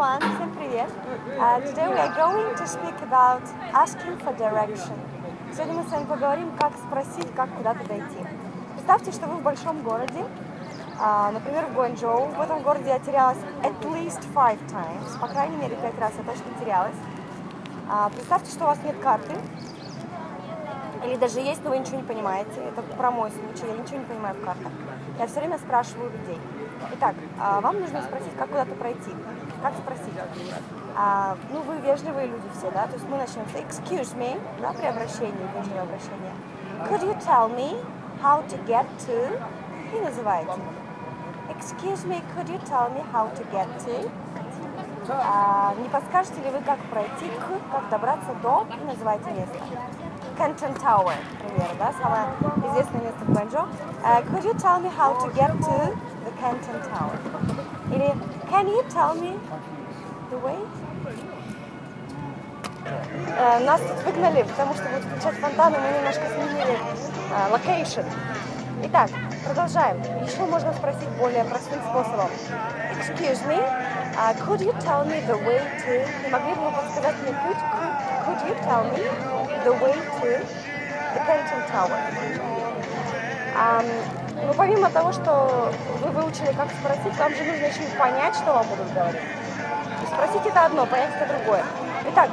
everyone, всем привет! Today we are going to speak about asking for direction. Сегодня мы с вами поговорим, как спросить, как куда-то дойти. Представьте, что вы в большом городе, например, в Гуанчжоу. В этом городе я терялась at least 5 times, по крайней мере 5 раз я точно терялась. Представьте, что у вас нет карты, или даже есть, но вы ничего не понимаете. Это про мой случай, я ничего не понимаю в картах. Я все время спрашиваю людей. Итак, вам нужно спросить, как куда-то пройти. Как спросить? Ну, вы вежливые люди все, да? То есть мы начнем с excuse me, да, при обращении, вежливое обращение. Could you tell me how to get to? И называете. Excuse me, could you tell me how to get to? Не подскажете ли вы, как пройти к, как добраться до, и называете место. Canton Tower, например, да, самое известное место в Бэнджо. Could you tell me how to get to the Canton Tower? Или Can you tell me the way? Нас тут выгнали, потому что будут включать фонтаны, мы немножко сменили локейшн. Итак, продолжаем. Еще можно спросить более простым способом. Excuse me, could you tell me the way to? Не могли бы вы подсказать мне путь? Could you tell me the way to the Canton Tower? Ну, помимо того, что вы выучили, как спросить, вам же нужно еще и понять, что вам будут говорить. Спросить это одно, понять это другое. Итак,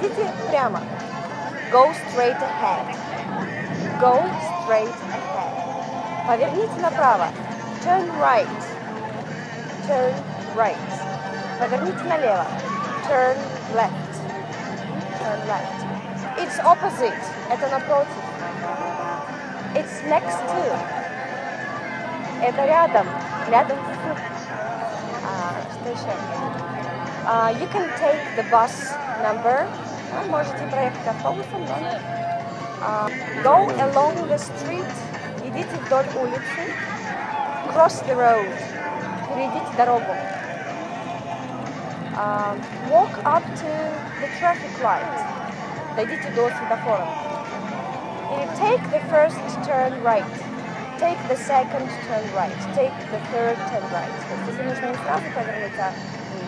идите прямо. Go straight ahead. Go straight ahead. Поверните направо. Turn right. Turn right. Поверните налево. Turn left. Turn left. It's opposite. Это напротив. It's next to. Это рядом. Рядом. Что еще? You can take the bus number. Вы можете проехать автобусом. Да? Go along the street. Идите вдоль улицы. Cross the road. Перейдите дорогу. Walk up to the traffic light. Дойдите до светофора. Или take the first turn right. Take the second turn right. Take the third turn right. То есть, если нужно не сразу повернуть, а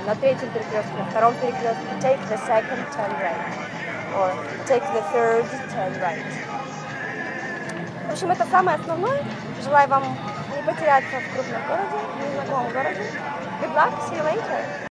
на третьем перекрестке, на втором перекрестке, take the second turn right. Or take the third turn right. В общем, это самое основное. Желаю вам не потеряться в крупном городе, в незнакомом городе. Good luck, see you later!